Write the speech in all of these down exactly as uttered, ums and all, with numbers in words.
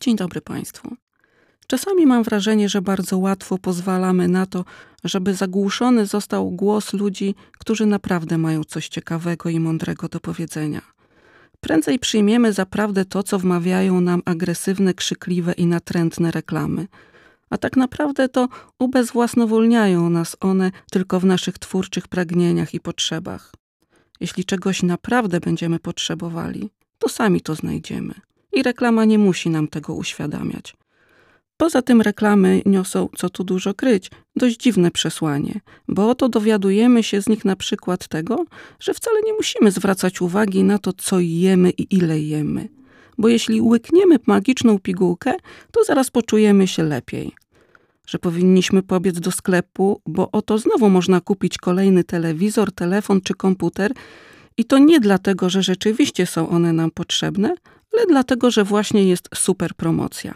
Dzień dobry Państwu. Czasami mam wrażenie, że bardzo łatwo pozwalamy na to, żeby zagłuszony został głos ludzi, którzy naprawdę mają coś ciekawego i mądrego do powiedzenia. Prędzej przyjmiemy za prawdę to, co wmawiają nam agresywne, krzykliwe i natrętne reklamy. A tak naprawdę to ubezwłasnowolniają nas one tylko w naszych twórczych pragnieniach i potrzebach. Jeśli czegoś naprawdę będziemy potrzebowali, to sami to znajdziemy. I reklama nie musi nam tego uświadamiać. Poza tym reklamy niosą, co tu dużo kryć, dość dziwne przesłanie, bo oto dowiadujemy się z nich na przykład tego, że wcale nie musimy zwracać uwagi na to, co jemy i ile jemy. Bo jeśli łykniemy magiczną pigułkę, to zaraz poczujemy się lepiej. Że powinniśmy pobiec do sklepu, bo oto znowu można kupić kolejny telewizor, telefon czy komputer i to nie dlatego, że rzeczywiście są one nam potrzebne, ale dlatego, że właśnie jest super promocja.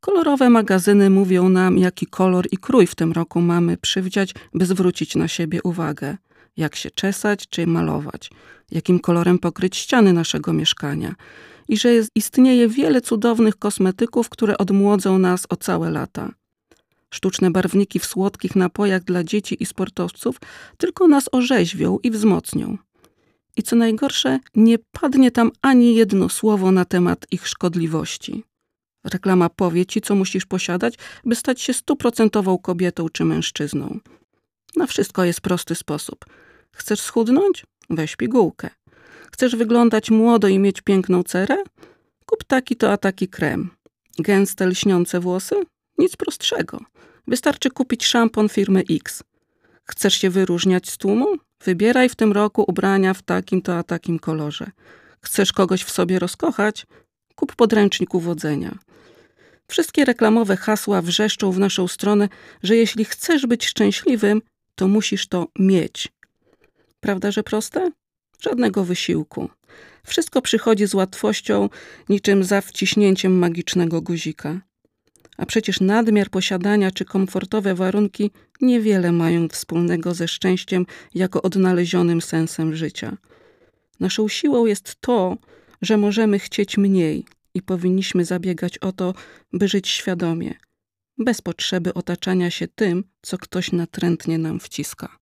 Kolorowe magazyny mówią nam, jaki kolor i krój w tym roku mamy przywdziać, by zwrócić na siebie uwagę. Jak się czesać czy malować, jakim kolorem pokryć ściany naszego mieszkania i że jest, istnieje wiele cudownych kosmetyków, które odmłodzą nas o całe lata. Sztuczne barwniki w słodkich napojach dla dzieci i sportowców tylko nas orzeźwią i wzmocnią. I co najgorsze, nie padnie tam ani jedno słowo na temat ich szkodliwości. Reklama powie ci, co musisz posiadać, by stać się stuprocentową kobietą czy mężczyzną. Na wszystko jest prosty sposób. Chcesz schudnąć? Weź pigułkę. Chcesz wyglądać młodo i mieć piękną cerę? Kup taki to a taki krem. Gęste, lśniące włosy? Nic prostszego. Wystarczy kupić szampon firmy X. Chcesz się wyróżniać z tłumu? Wybieraj w tym roku ubrania w takim to a takim kolorze. Chcesz kogoś w sobie rozkochać? Kup podręcznik uwodzenia. Wszystkie reklamowe hasła wrzeszczą w naszą stronę, że jeśli chcesz być szczęśliwym, to musisz to mieć. Prawda, że proste? Żadnego wysiłku. Wszystko przychodzi z łatwością, niczym za wciśnięciem magicznego guzika. A przecież nadmiar posiadania czy komfortowe warunki niewiele mają wspólnego ze szczęściem jako odnalezionym sensem życia. Naszą siłą jest to, że możemy chcieć mniej i powinniśmy zabiegać o to, by żyć świadomie, bez potrzeby otaczania się tym, co ktoś natrętnie nam wciska.